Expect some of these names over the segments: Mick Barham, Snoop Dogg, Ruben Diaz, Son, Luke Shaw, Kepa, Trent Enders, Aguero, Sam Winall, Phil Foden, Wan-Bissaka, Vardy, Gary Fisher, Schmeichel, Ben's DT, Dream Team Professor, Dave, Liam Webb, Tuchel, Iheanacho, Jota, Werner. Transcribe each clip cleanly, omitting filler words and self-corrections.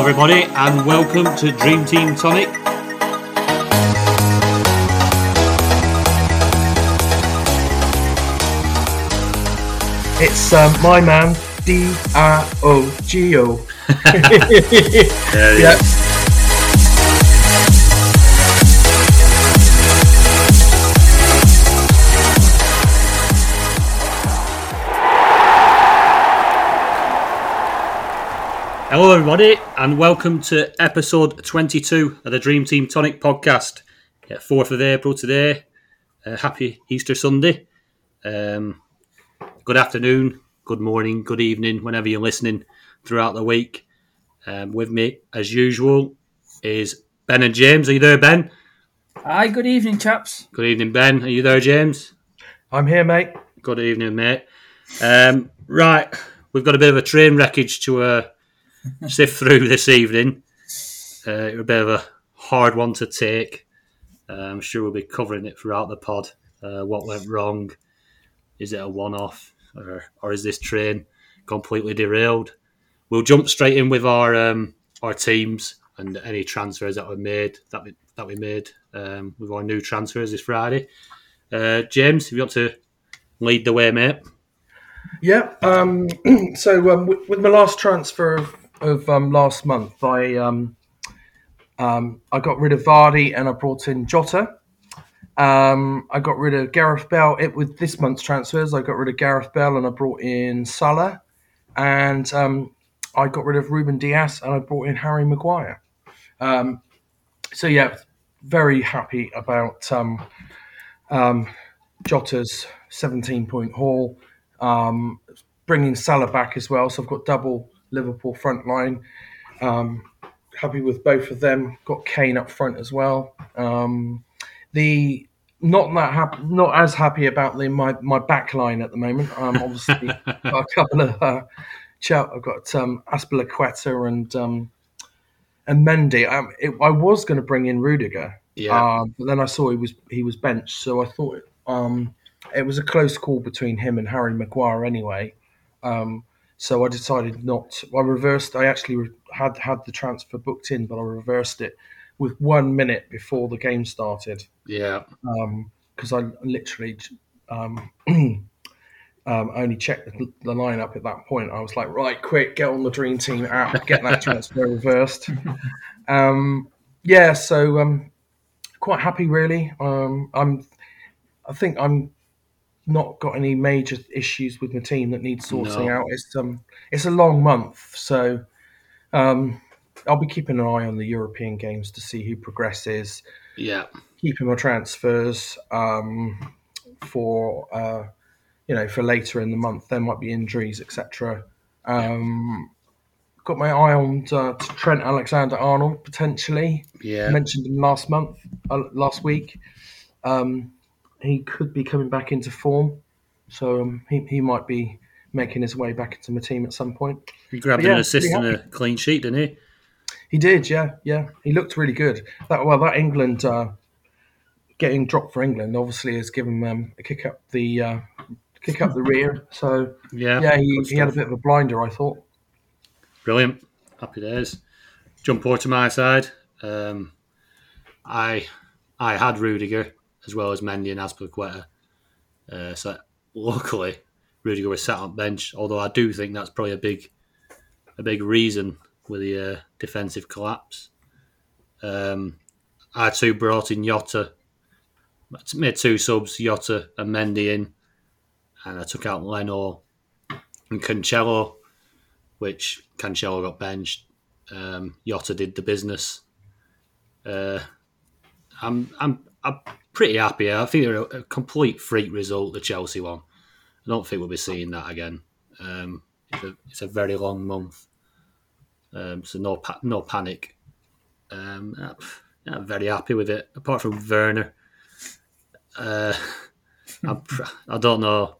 Hello everybody and welcome to Dream Team Tonic. It's my man D-R-O-G-O. Yeah. Is. Hello everybody and welcome to episode 22 of the Dream Team Tonic podcast. 4th of April today, happy Easter Sunday, good afternoon, good morning, good evening whenever you're listening throughout the week. With me as usual is Ben and James. Are you there, Ben? Hi, good evening chaps. Good evening Ben, are you there James? I'm here mate. Good evening mate. Right, we've got a bit of a train wreckage to sift through this evening. It was a bit of a hard one to take. I'm sure we'll be covering it throughout the pod. What went wrong? Is it a one-off? Or is this train completely derailed? We'll jump straight in with our teams and any transfers that were made, that we made with our new transfers this Friday. James, if you want to lead the way, mate. Yeah. So with my last transfer of last month, I got rid of Vardy and I brought in Jota. I got rid of Gareth Bale. With this month's transfers, I got rid of Gareth Bale and I brought in Salah, and I got rid of Ruben Diaz and I brought in Harry Maguire. So yeah, very happy about Jota's 17-point haul. Bringing Salah back as well, so I've got double Liverpool front line. Happy with both of them. Got Kane up front as well. Not as happy about my back line at the moment. Obviously, got a couple of I've got Azpilicueta and Mendy. I was going to bring in Rudiger, but then I saw he was benched, so I thought it was a close call between him and Harry Maguire anyway. So I decided not to. I actually had the transfer booked in, but I reversed it with 1 minute before the game started. Yeah. Because I literally only checked the lineup at that point. I was like, right, quick, get on the Dream Team app, get that transfer reversed. So quite happy, really. I think I'm not got any major issues with my team that needs sorting out. It's a long month, so I'll be keeping an eye on the European games to see who progresses. Yeah, keeping my transfers for for later in the month. There might be injuries, etc. Got my eye on Trent Alexander-Arnold potentially. Yeah, I mentioned him last week. He could be coming back into form, so he might be making his way back into my team at some point. He grabbed an assist and a clean sheet, didn't he? He did, yeah. He looked really good. That England getting dropped for England obviously has given them a kick up the rear. So he had a bit of a blinder, I thought. Brilliant, happy days. Jump over to my side. I had Rudiger, as well as Mendy and Azpilicueta. So luckily, Rudiger was sat on bench. Although I do think that's probably a big reason with the defensive collapse. I too brought in Jota. Made two subs, Jota and Mendy in, and I took out Leno and Cancelo, which Cancelo got benched. Jota did the business. I'm pretty happy. I think they're a complete freak result, the Chelsea one. I don't think we'll be seeing that again. It's a very long month, so no panic. I'm very happy with it. Apart from Werner, I don't know.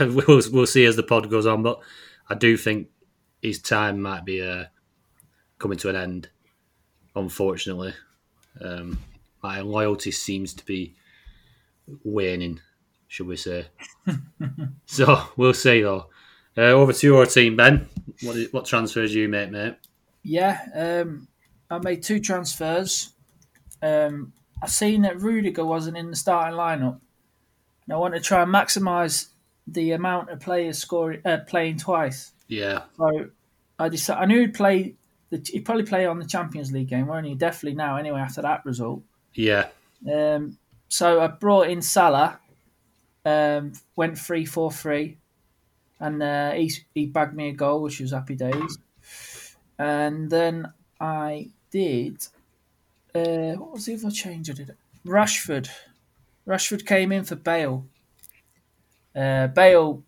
We'll see as the pod goes on, but I do think his time might be coming to an end, unfortunately. My loyalty seems to be waning, should we say. So, we'll see, though. Over to your team, Ben. What transfers you make, mate? Yeah, I made two transfers. I seen that Rudiger wasn't in the starting lineup, and I want to try and maximise the amount of players scoring playing twice. Yeah. So I decided I knew he'd play. He'd probably play on the Champions League game, won't he? Definitely now, anyway. After that result. Yeah. So I brought in Salah. Went 3-4-3, and he bagged me a goal, which was happy days. And then I did. What was the other change I did? Rashford came in for Bale. Bale,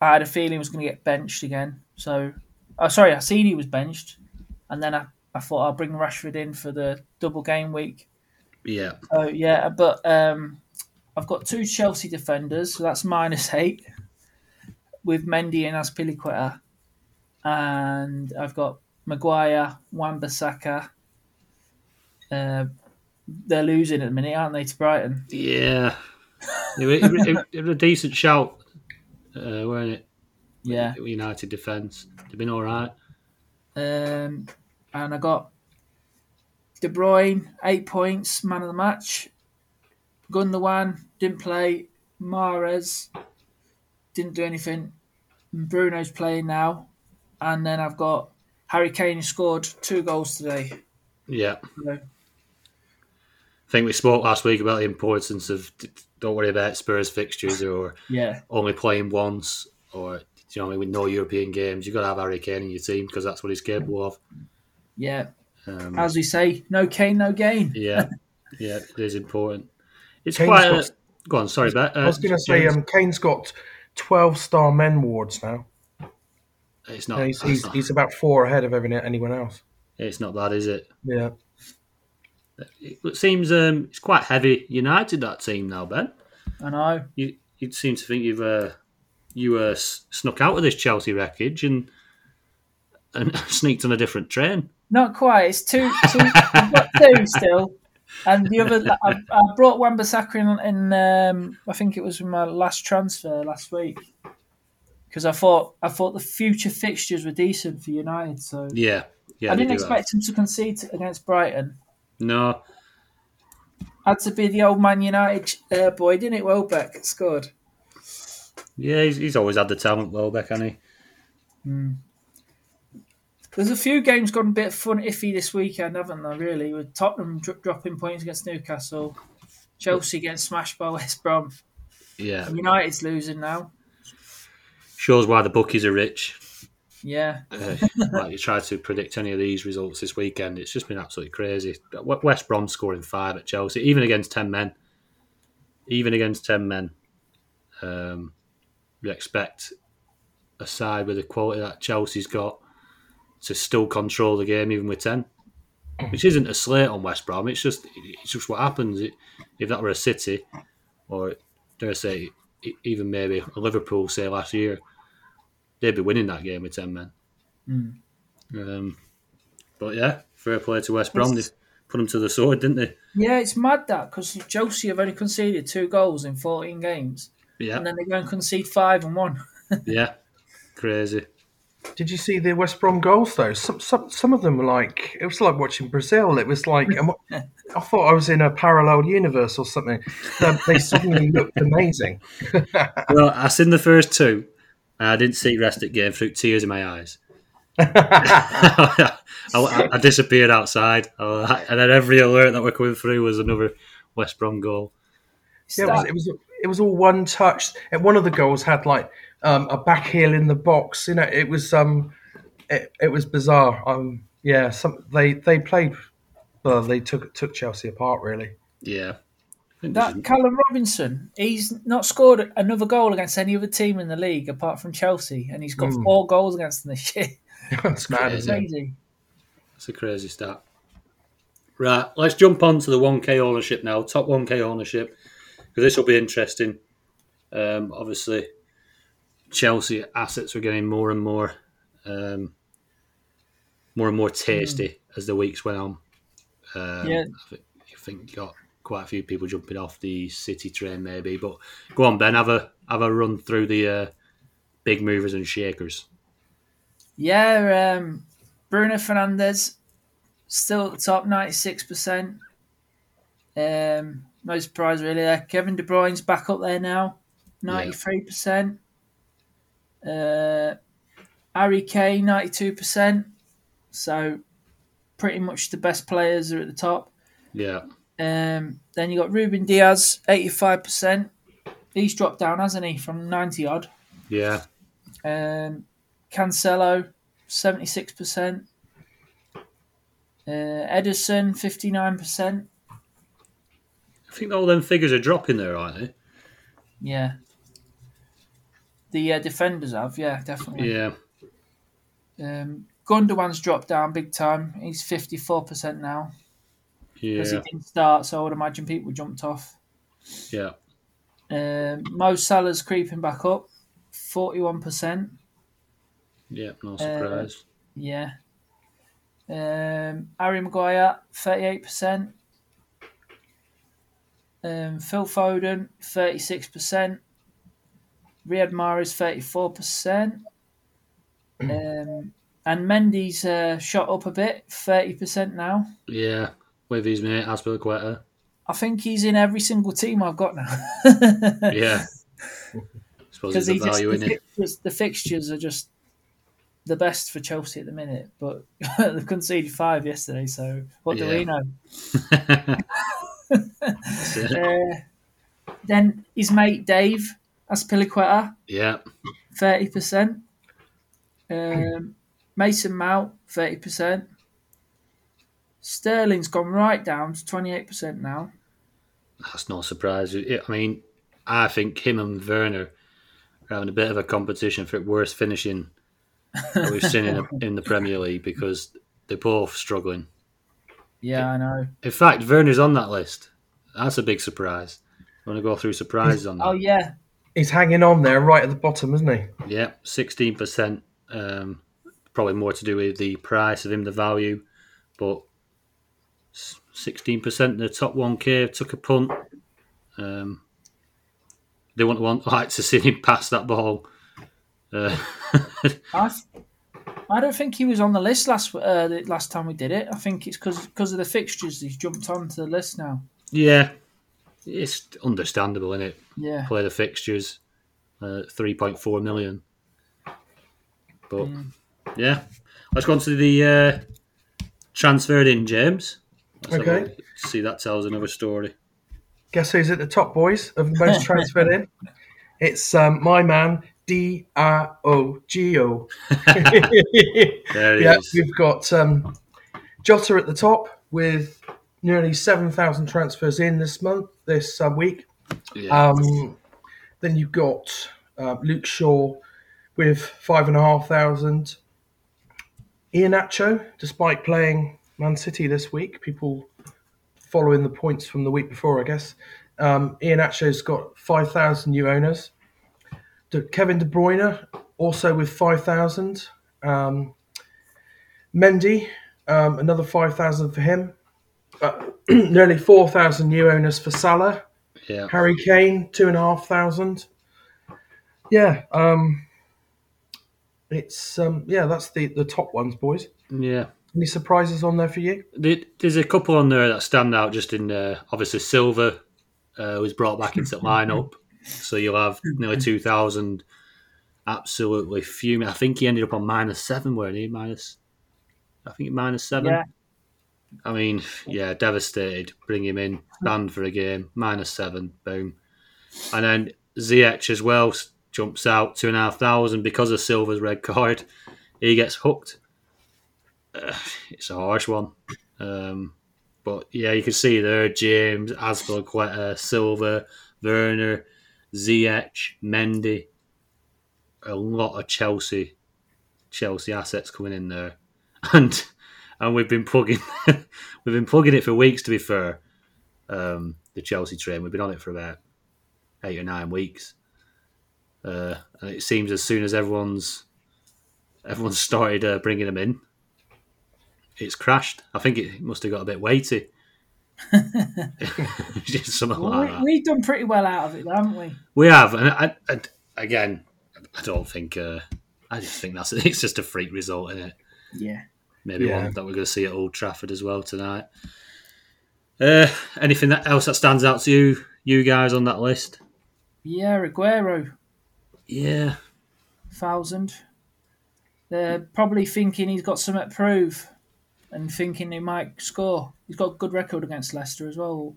I had a feeling was going to get benched again. I seen he was benched, and then I thought I'll bring Rashford in for the double game week. Yeah. So yeah, but I've got two Chelsea defenders, so that's -8 with Mendy and Azpilicueta, and I've got Maguire, Wan-Bissaka. They're losing at the minute, aren't they, to Brighton? Yeah. It was a decent shout, weren't it? Yeah. United defence. They've been all right. And I got De Bruyne, 8 points, man of the match. Gundogan, didn't play. Mahrez, didn't do anything. Bruno's playing now. And then I've got Harry Kane, who scored 2 goals today. Yeah. I think we spoke last week about the importance of don't worry about Spurs fixtures or only playing once or with no European games. You've got to have Harry Kane in your team because that's what he's capable of. Yeah. As we say, no Kane, no gain. Yeah. Yeah, it is important. It's Kane's quite got, go on, sorry, Matt. I was going to say, Kane's got 12 star men awards now. It's not. He's about 4 ahead of anyone else. It's not bad, is it? Yeah. It seems it's quite heavy United, that team now, Ben. I know. You seem to think you snuck out of this Chelsea wreckage and sneaked on a different train. Not quite. It's two I've got 2 still. And the other, I brought Wan-Bissaka in I think it was my last transfer last week. Because I thought the future fixtures were decent for United. So yeah, I didn't expect him to concede against Brighton. No. Had to be the old Man United boy, didn't it? Welbeck scored. Yeah, he's always had the talent, Welbeck, hasn't he? Mm. There's a few games gone a bit fun iffy this weekend, haven't there, really? With Tottenham dropping points against Newcastle, Chelsea getting smashed by West Brom. Yeah. And United's losing now. Shows why the bookies are rich. Yeah. Like you try to predict any of these results this weekend, it's just been absolutely crazy. West Brom scoring 5 at Chelsea, even against 10 men. You expect a side with the quality that Chelsea's got to still control the game even with 10, which isn't a slate on West Brom. It's just what happens. If that were a City, or dare I say, even maybe Liverpool, say last year, they'd be winning that game with 10 men. Mm. But yeah, fair play to West Brom. They put them to the sword, didn't they? Yeah, it's mad that, because Chelsea have only conceded 2 goals in 14 games. Yeah. And then they go and concede 5 and 1. Yeah, crazy. Did you see the West Brom goals, though? Some of them were like, it was like watching Brazil. It was like, I thought I was in a parallel universe or something. They suddenly looked amazing. Well, I seen the first 2. And I didn't see the rest of the game through tears in my eyes. I disappeared outside. And then every alert that we're coming through was another West Brom goal. Yeah, it was all one touch. And one of the goals had like a back heel in the box. You know, it was bizarre. Yeah, they played. Well, they took Chelsea apart, really. Yeah. That Callum Robinson, he's not scored another goal against any other team in the league apart from Chelsea, and he's got 4 goals against them this year. That's mad, crazy. That's a crazy stat. Right, let's jump on to the 1K ownership now, top 1K ownership, because this will be interesting. Obviously, Chelsea assets are getting more and more tasty as the weeks went on. Yeah. I think you got quite a few people jumping off the City train, maybe. But go on, Ben, have a run through the big movers and shakers. Yeah, Bruno Fernandes, still at the top, 96%. No surprise really there. Kevin De Bruyne's back up there now, 93%. Harry Kane, 92%. So pretty much the best players are at the top. Yeah. Then you got Ruben Diaz, 85%. He's dropped down, hasn't he, from 90 odd? Yeah. Cancelo, 76%. Edison, 59%. I think all them figures are dropping there, aren't they? Yeah. The defenders have, yeah, definitely. Yeah. Gundogan's dropped down big time. He's 54% now. Yeah. Because he didn't start, so I would imagine people jumped off. Yeah. Mo Salah's creeping back up, 41%. Yeah, no surprise. Yeah. Harry Maguire, 38%. Phil Foden, 36%. Riyad Mahrez, 34%. And Mendy's shot up a bit, 30% now. Yeah, with his mate, Azpilicueta. I think he's in every single team I've got now. Yeah. Because the fixtures are just the best for Chelsea at the minute, but they conceded 5 yesterday, so what do we know? Then his mate Dave Azpilicueta, 30%. Mason Mount, 30%. Sterling's gone right down to 28% now. That's no surprise. I mean, I think him and Werner are having a bit of a competition for worst finishing that we've seen in the Premier League, because they're both struggling. Yeah, I know. In fact, Werner's on that list. That's a big surprise. I want to go through surprises on that. Oh, yeah. He's hanging on there right at the bottom, isn't he? Yeah, 16%. Probably more to do with the price of him, the value. But 16% in the top 1K took a punt. They wouldn't want to see him pass that ball. I don't think he was on the list last time we did it. I think it's because of the fixtures he's jumped onto the list now. Yeah, it's understandable, isn't it? Yeah, play the fixtures, 3.4 million. But yeah, let's go on to the transferred in, James. Okay, see that tells another story. Guess who's at the top, boys, of the most transferred in? It's my man. Drogo. There it is. We've got Jota at the top with nearly 7,000 transfers in this week. Yeah. Then you've got Luke Shaw with 5,500. Iheanacho, despite playing Man City this week, people following the points from the week before, I guess. Iheanacho's got 5,000 new owners. Kevin De Bruyne, also with 5,000. Mendy, another 5,000 for him. Nearly 4,000 new owners for Salah. Yeah. Harry Kane, 2,500. Yeah. That's the top ones, boys. Yeah. Any surprises on there for you? There's a couple on there that stand out, just in obviously Silva was brought back into the lineup. So you'll have nearly 2,000 absolutely fuming. I think he ended up on -7, weren't he? -7. Yeah. I mean, yeah, devastated. Bring him in, banned for a game, -7, boom. And then Ziyech as well jumps out, 2,500 because of Silva's red card. He gets hooked. It's a harsh one. But yeah, you can see there, James, Azpilicueta, Silva, Werner, Ziyech, Mendy, a lot of Chelsea assets coming in there, and we've been plugging it for weeks. To be fair, the Chelsea train, we've been on it for about 8 or 9 weeks, and it seems as soon as everyone started bringing them in, it's crashed. I think it must have got a bit weighty. We've done pretty well out of it, haven't we? We have, and I just think that's it's just a freak result, isn't it? Yeah. Maybe one that we're going to see at Old Trafford as well tonight. Anything else that stands out to you guys on that list? Yeah, Aguero. Yeah. 1,000. They're probably thinking he's got something to prove and thinking he might score. He's got a good record against Leicester as well.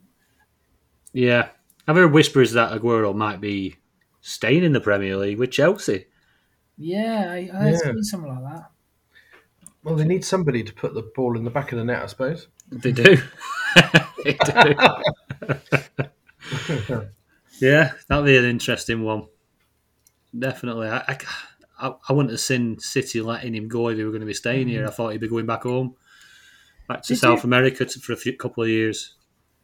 Yeah. I've heard whispers that Aguero might be staying in the Premier League with Chelsea. Yeah, I heard something like that. Well, they need somebody to put the ball in the back of the net, I suppose. They do. They do. Yeah, that'd be an interesting one. Definitely. I wouldn't have seen City letting him go if he were going to be staying here. I thought he'd be going back home, back to South America for a couple of years.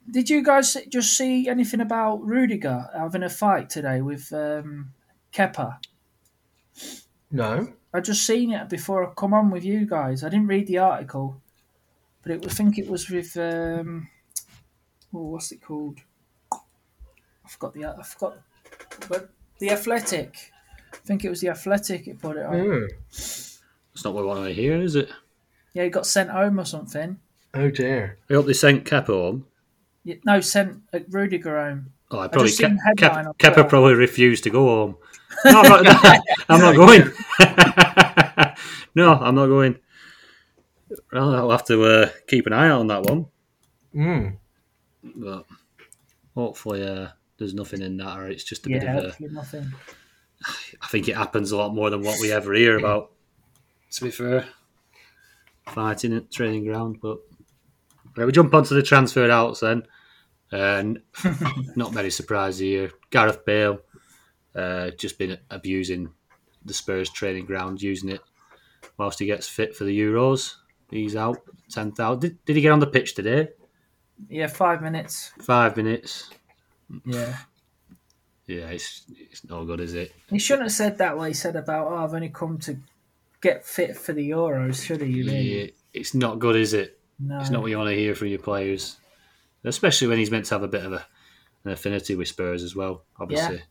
Did you guys just see anything about Rudiger having a fight today with Kepa? No. I just seen it before I come on with you guys. I didn't read the article, but I think it was with what's it called? I forgot. But the Athletic. I think it was the Athletic. It put it on. That's not what I want to hear, is it? Yeah, he got sent home or something. Oh dear! I hope they sent Kepa home. Yeah, no, sent Rudiger home. Oh, I probably Kepa probably refused to go home. No, I'm not going. No, I'm not going. Well, I'll have to keep an eye on that one. But hopefully there's nothing in that, or it's just a bit of a... nothing. I think it happens a lot more than what we ever hear about, to be fair. Fighting at training ground, but... Right, we jump onto the transfer outs then. And not many surprises here. Gareth Bale, just been abusing the Spurs training ground, using it whilst he gets fit for the Euros. He's out 10,000. Did he get on the pitch today? Yeah, 5 minutes. 5 minutes. Yeah. Yeah, it's no good, is it? He shouldn't have said that what he said about, oh, I've only come to get fit for the Euros, should he? Yeah, it's not good, is it? No. It's not what you want to hear from your players, especially when he's meant to have a bit of an affinity with Spurs as well, obviously. Yeah.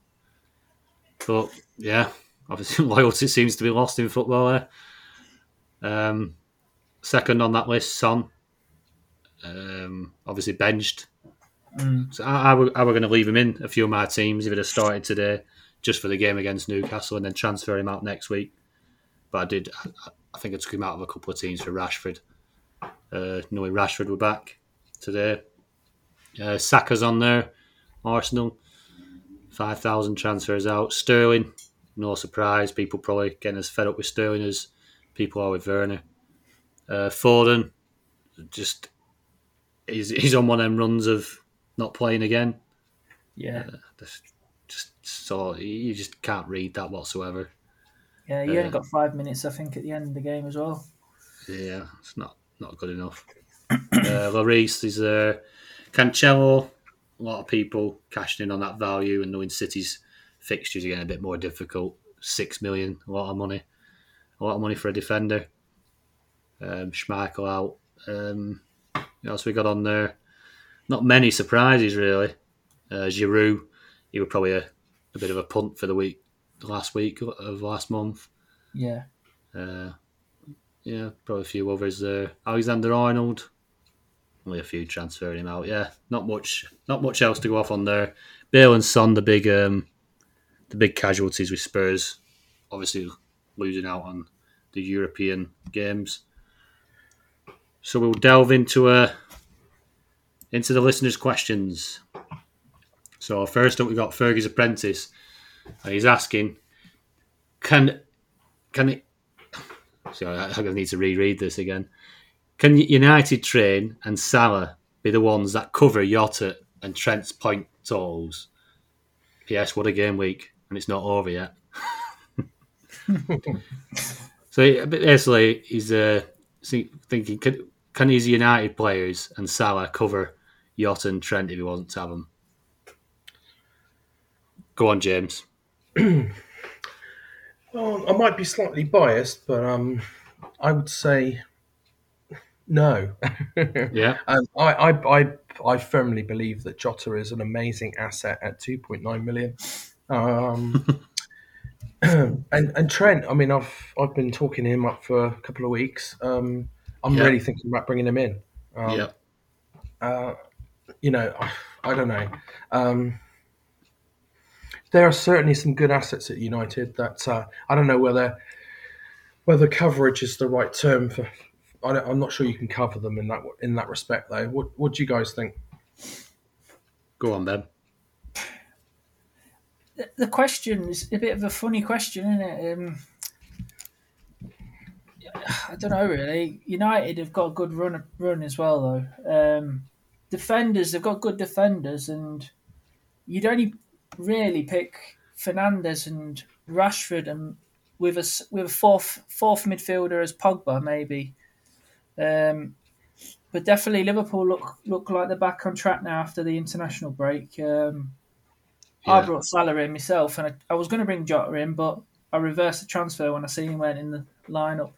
But, yeah, obviously loyalty seems to be lost in football there. Second on that list, Son. Obviously benched. So I were going to leave him in a few of my teams if it had started today, just for the game against Newcastle, and then transfer him out next week. But I think I took him out of a couple of teams for Rashford. Knowing Rashford were back today. Saka's on there. Arsenal, 5,000 transfers out. Sterling, no surprise. People probably getting as fed up with Sterling as people are with Werner. Foden, just he's on one of them runs of not playing again. Yeah, so you just can't read that whatsoever. Yeah, he only got 5 minutes, I think, at the end of the game as well. Yeah, it's not good enough. Lloris is there. Cancelo, a lot of people cashing in on that value and knowing City's fixtures are getting a bit more difficult. 6 million, a lot of money. A lot of money for a defender. Schmeichel out. What else we got on there? Not many surprises, really. Giroud, he was probably a bit of a punt for the last month. Yeah. Yeah, probably a few others there. Alexander-Arnold, only a few transferring him out. Yeah, not much else to go off on there. Bale and Son, the big casualties with Spurs, obviously losing out on the European games. So we'll delve into the listeners' questions. So first up, we've got Fergie's Apprentice, and he's asking, Sorry, I'm going to need to reread this again. Can United train and Salah be the ones that cover Jota and Trent's point totals? P.S. What a game week, and it's not over yet. So basically, he's thinking, can his United players and Salah cover Jota and Trent if he wasn't to have them? Go on, James. Well, I might be slightly biased, but I would say no. Yeah. I firmly believe that Jota is an amazing asset at 2.9 million. and Trent, I mean, I've been talking him up for a couple of weeks. I'm really thinking about bringing him in. I don't know. There are certainly some good assets at United that I don't know whether coverage is the right term for. I'm not sure you can cover them in that respect, though. What do you guys think? Go on, then. The question is a bit of a funny question, isn't it? I don't know, really. United have got a good run as well, though. Defenders, they've got good defenders, and you'd only really pick Fernandes and Rashford, and with a fourth midfielder as Pogba, maybe. But definitely Liverpool look like they're back on track now after the international break. I brought Salah in myself, and I was going to bring Jota in, but I reversed the transfer when I seen him went in the lineup.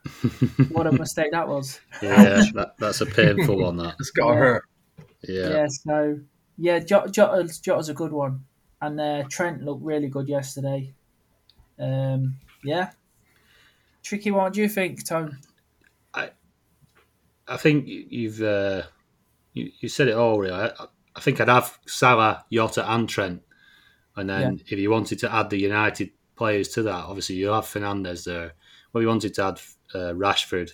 What a mistake that was! Yeah, that's a painful one. That it's got to hurt. Yeah. So Jota's a good one, and Trent looked really good yesterday. Tricky one. What do you think, Tom? I think you've you said it all, really. I think I'd have Salah, Jota and Trent. And then if you wanted to add the United players to that, obviously you have Fernandes there. Well, you wanted to add Rashford,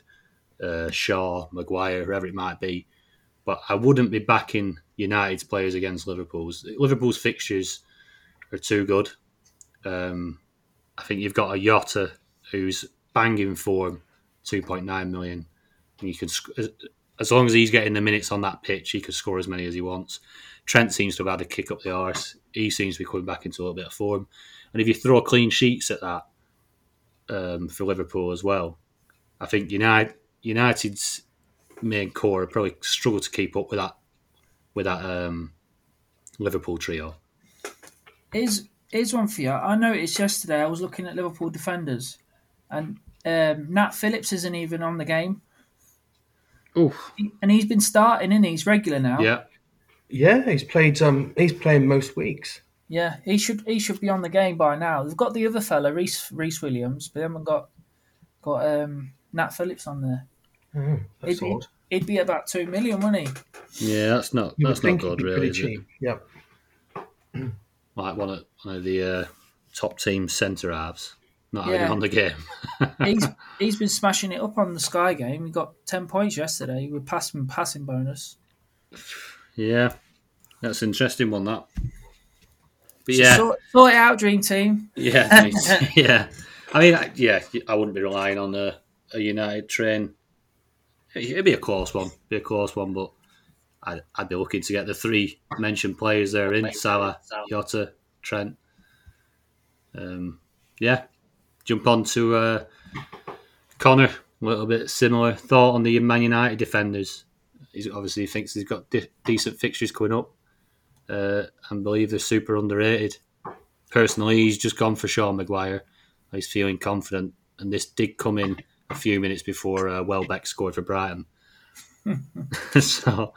Shaw, Maguire, whoever it might be. But I wouldn't be backing United's players against Liverpool's. Liverpool's fixtures are too good. I think you've got a Jota who's banging form, 2.9 million. He can, as long as he's getting the minutes on that pitch, he could score as many as he wants. Trent seems to have had a kick up the arse. He seems to be coming back into a little bit of form. And if you throw clean sheets at that for Liverpool as well, I think United's main core probably struggle to keep up with that Liverpool trio. Here's one for you. I noticed yesterday I was looking at Liverpool defenders, and Nat Phillips isn't even on the game. Oof. And he's been starting, isn't he? He's regular now. Yeah, he's played. He's playing most weeks. Yeah, he should be on the game by now. They've got the other fella, Reece Williams, but they haven't got Nat Phillips on there. Mm, that's odd. He'd be about 2 million, wouldn't he? Yeah, that's not good, really. Is cheap. It? Yeah, like one of the top team centre halves. Not even on the game. he's been smashing it up on the Sky game. He got 10 points yesterday with passing bonus. Yeah, that's an interesting one, that. But so sort it out, Dream Team. Yeah, yeah. I mean, I wouldn't be relying on a United train. It'd be a close one. But I'd be looking to get the three mentioned players there in Salah, Jota, Trent. Jump on to Connor, a little bit similar thought on the Man United defenders. He obviously thinks he's got decent fixtures coming up and believe they're super underrated. Personally, he's just gone for Sean Maguire. He's feeling confident, and this did come in a few minutes before Welbeck scored for Brighton. So,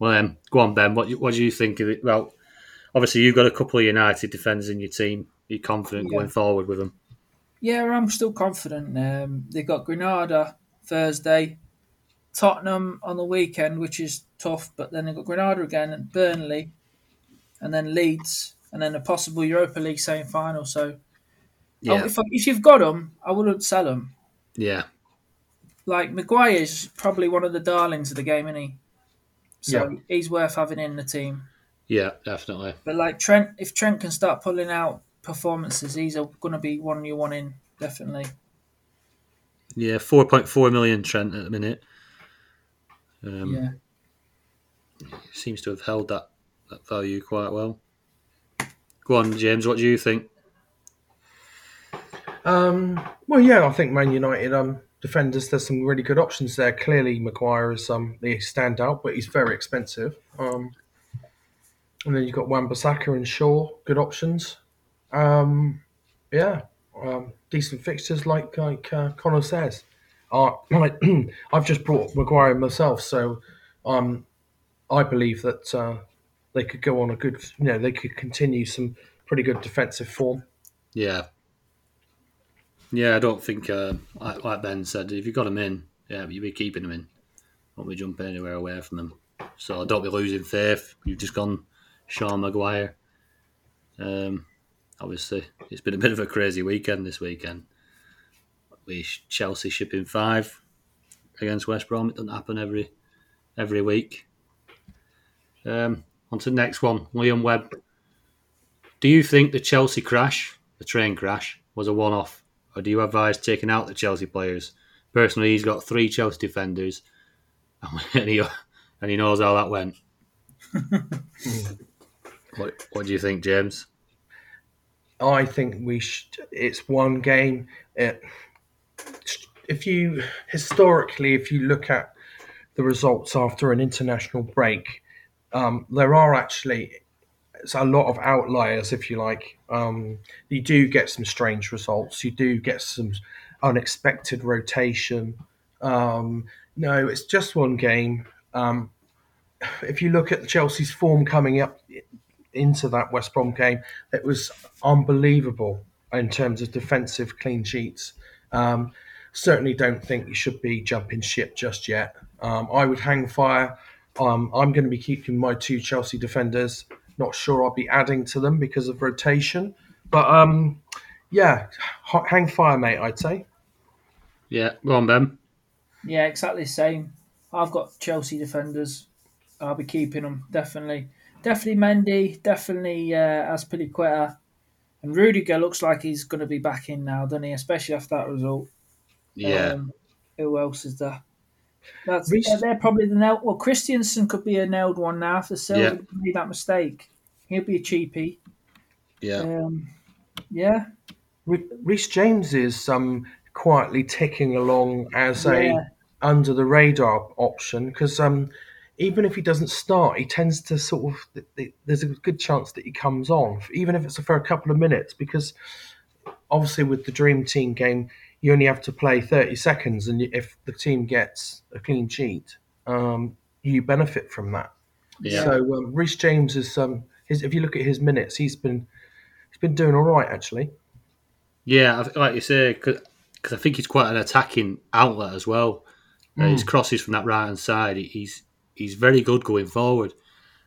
go on, Ben. What do you think of it? Well, obviously you've got a couple of United defenders in your team. Are you confident going forward with them? Yeah, I'm still confident. They've got Granada Thursday, Tottenham on the weekend, which is tough, but then they've got Granada again and Burnley, and then Leeds, and then a possible Europa League semi-final. So if you've got them, I wouldn't sell them. Yeah. Like, Maguire's probably one of the darlings of the game, isn't he? So he's worth having in the team. Yeah, definitely. But like Trent, if Trent can start pulling out performances, he's going to be one you want in, definitely. Yeah, 4.4 million Trent at the minute. Seems to have held that value quite well. Go on, James, what do you think? I think Man United defenders, there's some really good options there. Clearly, Maguire is the standout, but he's very expensive. And then you've got Wan-Bissaka and Shaw, good options. Decent fixtures, like Connor says. I've just brought Maguire myself, so I believe that they could go on a good. They could continue some pretty good defensive form. Yeah, I don't think like Ben said, if you got them in, Yeah, but you'll be keeping him in. Won't be jumping anywhere away from him. So don't be losing faith. You've just gone Sean Maguire. Obviously, it's been a bit of a crazy weekend this weekend. Chelsea shipping 5 against West Brom. It doesn't happen every week. On to the next one. Liam Webb. Do you think the Chelsea crash, the train crash, was a one-off? Or do you advise taking out the Chelsea players? Personally, he's got 3 Chelsea defenders and he knows how that went. What do you think, James? I think it's one game. If you look at the results after an international break, there are actually a lot of outliers, if you like. You do get some strange results. You do get some unexpected rotation. No, it's just one game. If you look at Chelsea's form coming up into that West Brom game, it was unbelievable in terms of defensive clean sheets. Certainly don't think you should be jumping ship just yet. I would hang fire. I'm going to be keeping my 2 Chelsea defenders. Not sure I'll be adding to them because of rotation. But, hang fire, mate, I'd say. Yeah, go on, Ben. Yeah, exactly the same. I've got Chelsea defenders. I'll be keeping them, definitely. Definitely Mendy, definitely Azpilicueta. And Rudiger looks like he's going to be back in now, doesn't he? Especially after that result. Yeah. Who else is there? They're probably the nailed. Well, Christiansen could be a nailed one now for Silva. Yeah. He made that mistake. He'll be a cheapie. Yeah. Yeah. Reece James is quietly ticking along as a under the radar option because even if he doesn't start, he tends to sort of. There's a good chance that he comes on, even if it's for a couple of minutes, because obviously with the Dream Team game, you only have to play 30 seconds, and if the team gets a clean sheet, you benefit from that. Yeah. So Reece James is if you look at his minutes, he's been doing all right actually. Yeah, like you say, because I think he's quite an attacking outlet as well. His crosses from that right hand side, he's very good going forward.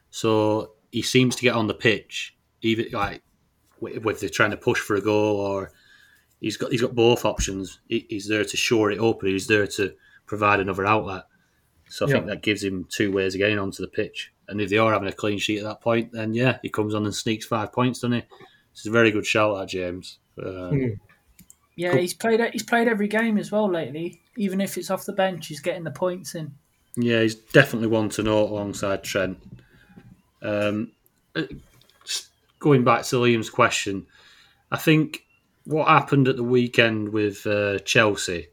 So he seems to get on the pitch, even like whether they're trying to push for a goal or. He's got both options. He's there to shore it up, and he's there to provide another outlet. So I think that gives him 2 ways of getting onto the pitch. And if they are having a clean sheet at that point, then he comes on and sneaks 5 points, doesn't he? It's a very good shout out, James. Yeah, cool. He's played every game as well lately. Even if it's off the bench, he's getting the points in. Yeah, he's definitely one to note alongside Trent. Going back to Liam's question, I think. What happened at the weekend with Chelsea,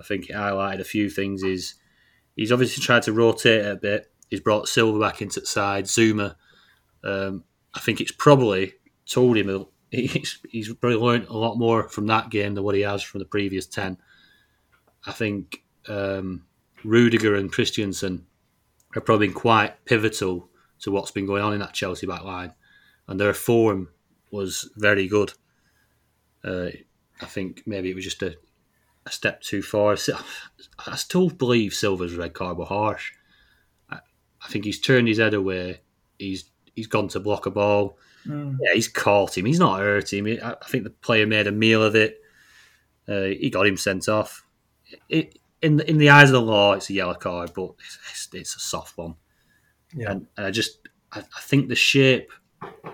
I think it highlighted a few things. He's obviously tried to rotate it a bit. He's brought Silva back into the side, Zuma. I think it's probably told him he's probably learned a lot more from that game than what he has from the previous 10. I think Rudiger and Christiansen have probably been quite pivotal to what's been going on in that Chelsea back line, and their form was very good. I think maybe it was just a step too far. I still believe Silva's red card was harsh. I think he's turned his head away. He's gone to block a ball. Yeah, he's caught him. He's not hurt him. I think the player made a meal of it. He got him sent off. In the eyes of the law, it's a yellow card, but it's a soft one. Yeah. And I think the shape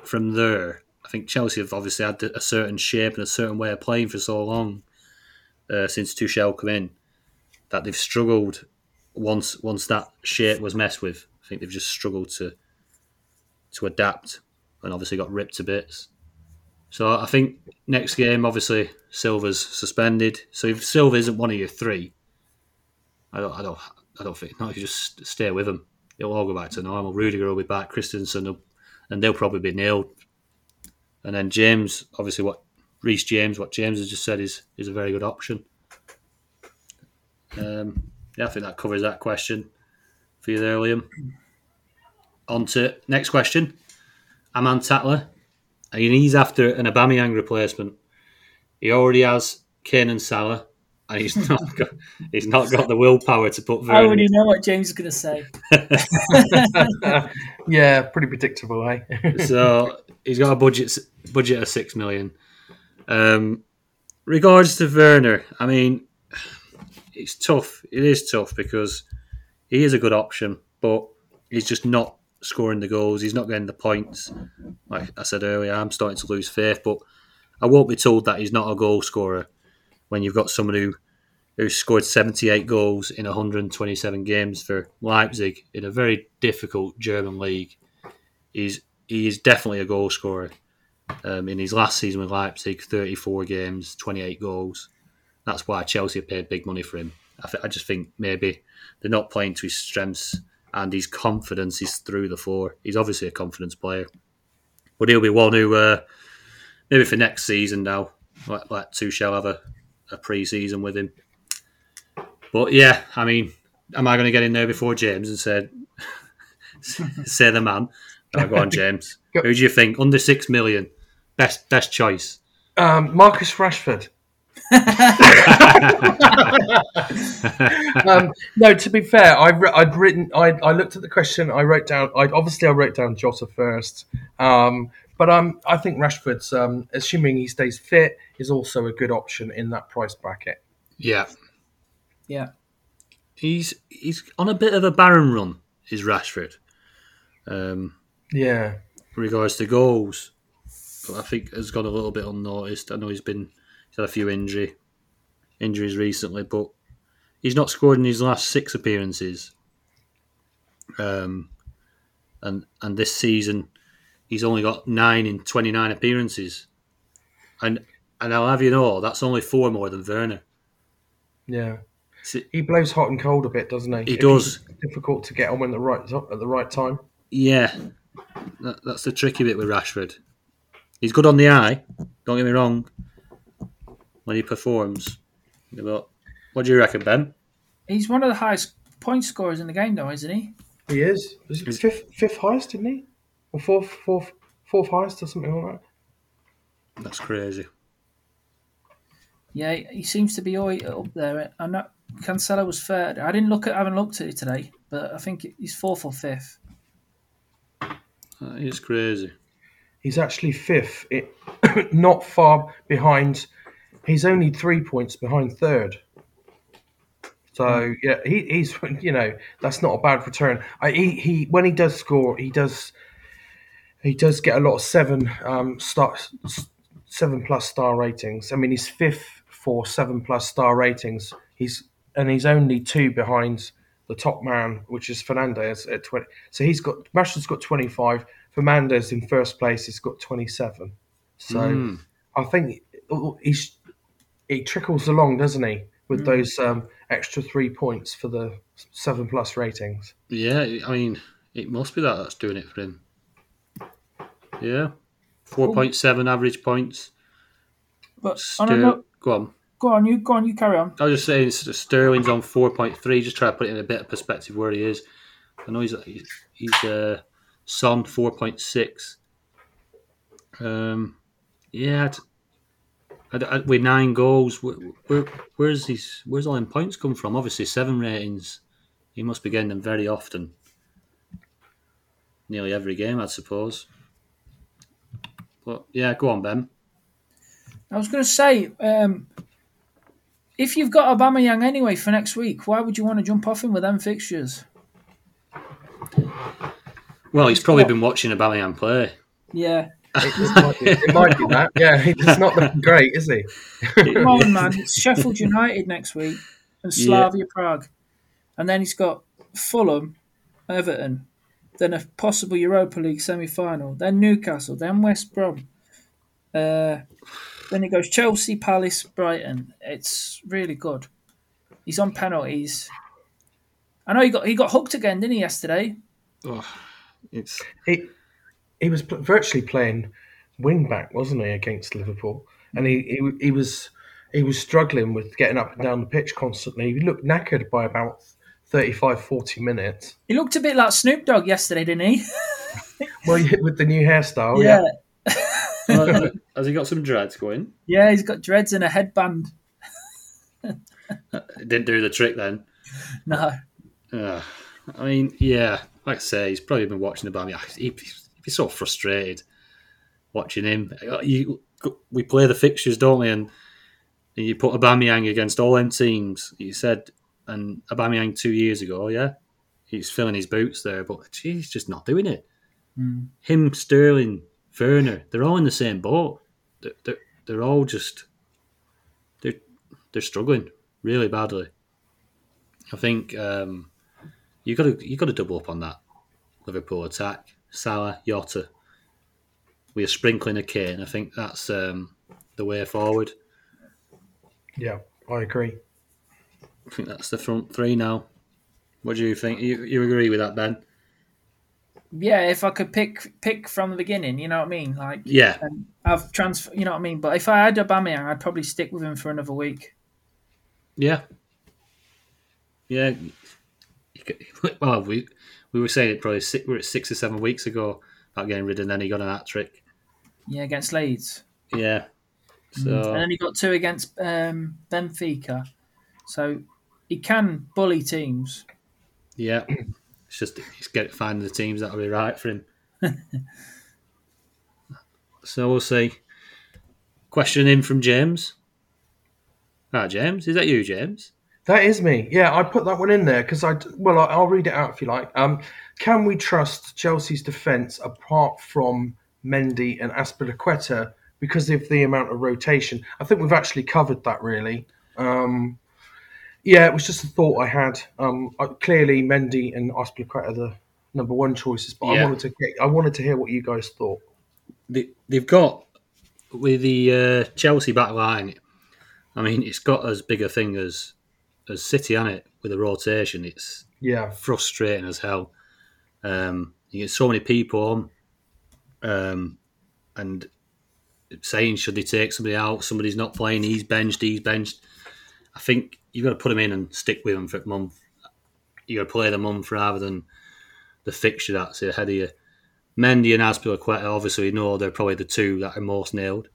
from there. I think Chelsea have obviously had a certain shape and a certain way of playing for so long since Tuchel come in that they've struggled once that shape was messed with. I think they've just struggled to adapt and obviously got ripped to bits. So I think next game, obviously, Silva's suspended. So if Silva isn't one of your 3, I don't think... No, you just stay with him. It'll all go back to normal. Rudiger will be back, Christensen, and they'll probably be nailed. And then James, obviously, what James has just said is a very good option. I think that covers that question for you there, Liam. On to next question. Aman Tatler, and he's after an Aubameyang replacement. He already has Kane and Salah, and he's not got the willpower to put Werner. I already know what James is going to say. Yeah, pretty predictable, eh? So he's got a budget of 6 million. Regards to Werner, I mean, it's tough. It is tough because he is a good option, but he's just not scoring the goals. He's not getting the points. Like I said earlier, I'm starting to lose faith, but I won't be told that he's not a goal scorer when you've got someone who scored 78 goals in 127 games for Leipzig in a very difficult German league. He is definitely a goal scorer. In his last season with Leipzig, 34 games, 28 goals. That's why Chelsea paid big money for him. I just think maybe they're not playing to his strengths and his confidence is through the floor. He's obviously a confidence player. But he'll be one who, maybe for next season now, like Tuchel have a pre-season with him. But yeah, I mean, am I going to get in there before James and say the man? Oh, go on, James. Who do you think? Under 6 million. Best choice. Marcus Rashford. No, to be fair, I looked at the question. I wrote down Jota first, but I think Rashford's, assuming he stays fit, is also a good option in that price bracket. Yeah. He's on a bit of a barren run, is Rashford. Yeah. In regards to goals, I think has gone a little bit unnoticed. I know he's had a few injuries recently, but he's not scored in his last 6 appearances. And this season, he's only got 9 in 29 appearances. And I'll have you know, that's only 4 more than Werner. Yeah. He blows hot and cold a bit, doesn't he? He does. It's difficult to get on when at the right time. Yeah. That's the tricky bit with Rashford. He's good on the eye, don't get me wrong, when he performs. But what do you reckon, Ben? He's one of the highest point scorers in the game, though, isn't he? He is. Was it fifth highest, didn't he? Or fourth highest or something like that? That's crazy. Yeah, he seems to be all up there. I'm not, Cancelo was third. I haven't looked at it today, but I think he's fourth or fifth. That is crazy. He's actually fifth, not far behind. He's only 3 points behind third. So yeah, he's that's not a bad return. When he does score, he does get a lot of 7+ star ratings. I mean, he's fifth for 7+ star ratings. He's only 2 behind the top man, which is Fernandez at 20. So Rashford's got 25. Fernandez in first place has got 27. So I think he trickles along, doesn't he, with those extra 3 points for the 7+ ratings. Yeah, I mean, it must be that's doing it for him. Yeah. 4.7 average points. But Go on, you carry on. I was just saying, Sterling's on 4.3. Just try to put it in a bit of perspective where he is. I know he's Son 4.6. With 9 goals, where's all them points come from? Obviously, 7 ratings. He must be getting them very often. Nearly every game, I suppose. But yeah, go on, Ben. I was going to say, if you've got Aubameyang anyway for next week, why would you want to jump off him with them fixtures? Well, he's probably been watching Aubameyang play. Yeah. It might be that. Yeah, he's not looking great, is he? Come on, man. It's Sheffield United next week and Slavia Prague. And then he's got Fulham, Everton, then a possible Europa League semi-final, then Newcastle, then West Brom. Then he goes Chelsea, Palace, Brighton. It's really good. He's on penalties. I know he got hooked again, didn't he, yesterday? Oh, he was virtually playing wing back, wasn't he, against Liverpool? And he was struggling with getting up and down the pitch constantly. He looked knackered by about 35, 40 minutes. He looked a bit like Snoop Dogg yesterday, didn't he? Well, with the new hairstyle, yeah. Has he got some dreads going? Yeah, he's got dreads and a headband. It didn't do the trick then. No. I mean, yeah, like I say, he's probably been watching Aubameyang. He'd be so frustrated watching him. We play the fixtures, don't we? And you put Aubameyang against all them teams. You said, and Aubameyang 2 years ago, yeah, he's filling his boots there, but geez, he's just not doing it. Mm. Him, Sterling, Werner, they're all in the same boat. They're all just they're struggling really badly. I think you got to double up on that Liverpool attack. Salah, Jota, with a sprinkling of Kane. I think that's the way forward. Yeah, I agree. I think that's the front three now. What do you think? You agree with that, Ben? Yeah, if I could pick from the beginning, you know what I mean? Like, yeah, I've you know what I mean? But if I had Aubameyang, I'd probably stick with him for another week. Yeah. Yeah. Well, we were saying it probably we're at 6 or 7 weeks ago about getting rid of him, then he got an hat-trick. Yeah, against Leeds. Yeah. So and then he got two against Benfica. So he can bully teams. Yeah. It's just finding the teams that'll be right for him. So we'll see. Question in from James. Ah, James, is that you, James? That is me. Yeah, I put that one in there because I'll read it out if you like. Can we trust Chelsea's defence apart from Mendy and Azpilicueta because of the amount of rotation? I think we've actually covered that really. Yeah, it was just a thought I had. Clearly, Mendy and Azpilicueta are the number one choices, but yeah. I wanted to hear what you guys thought. They've got with the Chelsea back line. I mean, it's got as big a thing as City, hasn't it? With the rotation, it's frustrating as hell. You get so many people on, and saying should they take somebody out? Somebody's not playing. He's benched. He's benched. I think you've got to put them in and stick with them for a month. You've got to play the month rather than the fixture that's ahead of you. Mendy and Azpilicueta, obviously, you know, they're probably the two that are most nailed.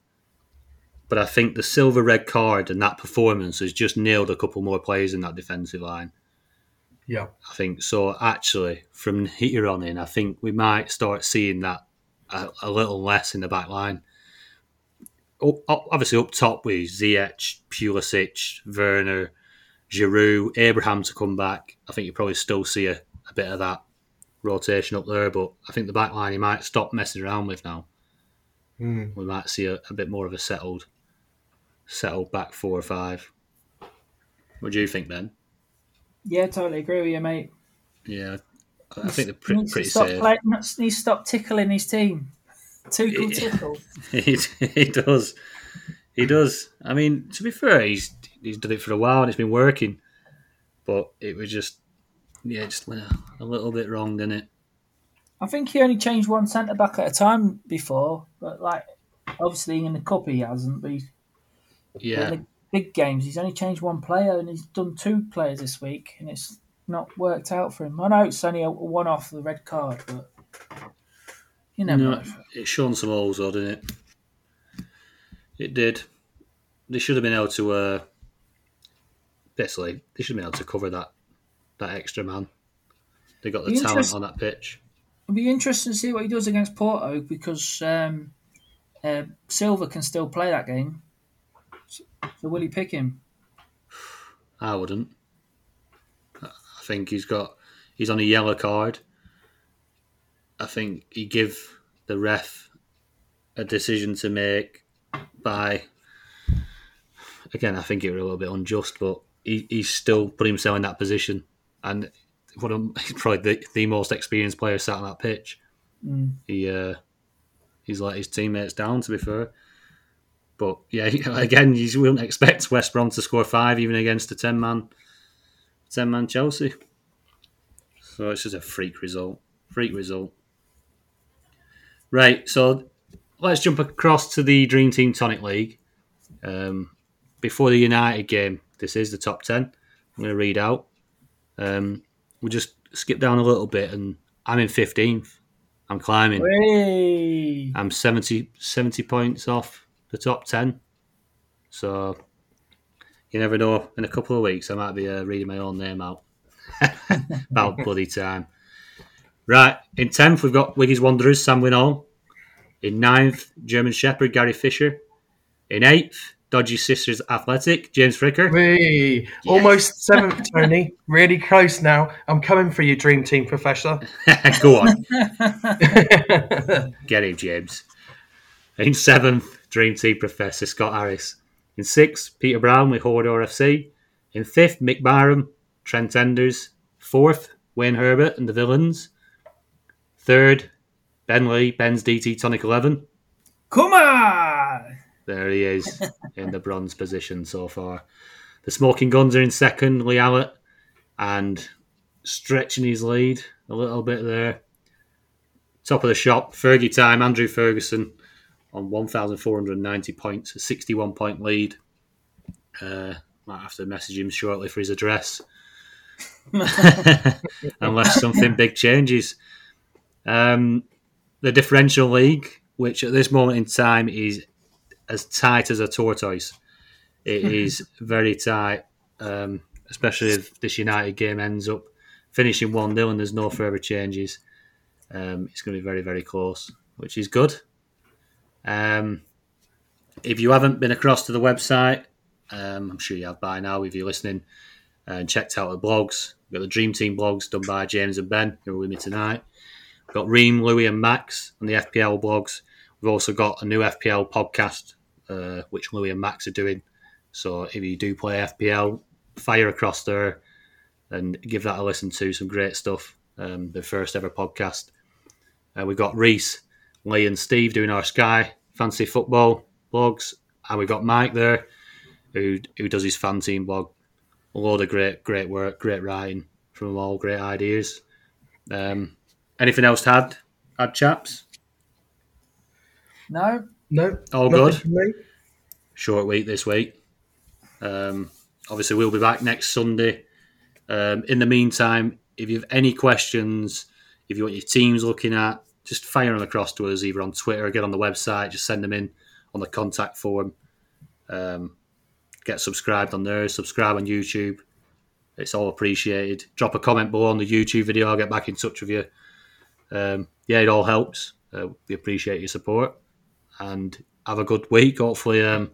But I think the silver red card and that performance has just nailed a couple more players in that defensive line. Yeah. I think so. Actually, from here on in, I think we might start seeing that a little less in the back line. Obviously, up top with Ziyech, Pulisic, Werner, Giroud, Abraham to come back. I think you probably still see a bit of that rotation up there, but I think the back line he might stop messing around with now. Mm. We might see a bit more of a settled back 4 or 5. What do you think, Ben? Yeah, totally agree with you, mate. Yeah, I think they're pretty safe. He stopped tickling his team. Tickle. He does. I mean, to be fair, he's done it for a while and it's been working, but it was just went a little bit wrong, didn't it? I think he only changed one centre back at a time before, but like obviously in the cup he hasn't. But in the big games he's only changed one player and he's done two players this week and it's not worked out for him. I know it's only a one-off the red card, but. You know, no, it's shown some holes, though, didn't it? It did. They should have been able to. Basically, they should have been able to cover that extra man. They got the talent on that pitch. It'll be interesting to see what he does against Porto because Silva can still play that game. So will he pick him? I wouldn't. I think he's on a yellow card. I think he give the ref a decision to make by, again, I think it was a little bit unjust, but he still put himself in that position. And he's probably the most experienced player sat on that pitch. Mm. He's let his teammates down, to be fair. But, yeah, again, you wouldn't expect West Brom to score 5 even against a 10-man Chelsea. So it's just a freak result. Right, so let's jump across to the Dream Team Tonic League. Before the United game, this is the top 10. I'm going to read out. We'll just skip down a little bit, and I'm in 15th. I'm climbing. Hey. I'm 70 points off the top 10. So, you never know. In a couple of weeks, I might be reading my own name out. About bloody time. Right, in 10th, we've got Wiggy's Wanderers, Sam Winall. In 9th, German Shepherd, Gary Fisher. In 8th, Dodgy Sisters Athletic, James Fricker. Yes. Almost 7th, Tony. Really close now. I'm coming for you, Dream Team Professor. Go on. Get him, James. In 7th, Dream Team Professor, Scott Harris. In 6th, Peter Brown with Hordor FC. In 5th, Mick Barham, Trent Enders. 4th, Wayne Herbert and the Villains. 3rd, Ben Lee, Ben's DT Tonic 11. Come on! There he is in the bronze position so far. The Smoking Guns are in 2nd, Lee Allett, and stretching his lead a little bit there. Top of the shop, Fergie time, Andrew Ferguson on 1,490 points, a 61-point lead. Might have to message him shortly for his address. Unless something big changes. The differential league, which at this moment in time is as tight as a tortoise. It is very tight, especially if this United game ends up finishing 1-0 and there's no further changes. It's going to be very, very close, which is good. If you haven't been across to the website, I'm sure you have by now if you're listening, and checked out the blogs. We've got the Dream Team blogs done by James and Ben, who are with me tonight. We've got Reem, Louis and Max on the FPL blogs. We've also got a new FPL podcast, which Louis and Max are doing. So if you do play FPL, fire across there and give that a listen to. Some great stuff. The first ever podcast. We've got Reese, Lee and Steve doing our Sky Fancy Football blogs. And we've got Mike there, who does his fan team blog. A load of great work, great writing from them all, great ideas. Anything else to add, chaps? No. All good. Short week this week. Obviously, we'll be back next Sunday. In the meantime, if you have any questions, if you want your teams looking at, just fire them across to us, either on Twitter or get on the website. Just send them in on the contact form. Get subscribed on there, subscribe on YouTube. It's all appreciated. Drop a comment below on the YouTube video. I'll get back in touch with you. It all helps. We appreciate your support. And have a good week. Hopefully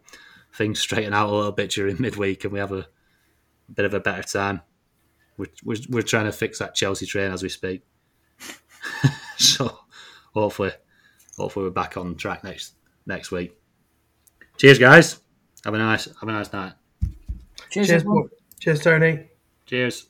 things straighten out a little bit during midweek and we have a bit of a better time. We're trying to fix that Chelsea train as we speak. So hopefully we're back on track next week. Cheers, guys. Have a nice night. Cheers, Tony. Cheers.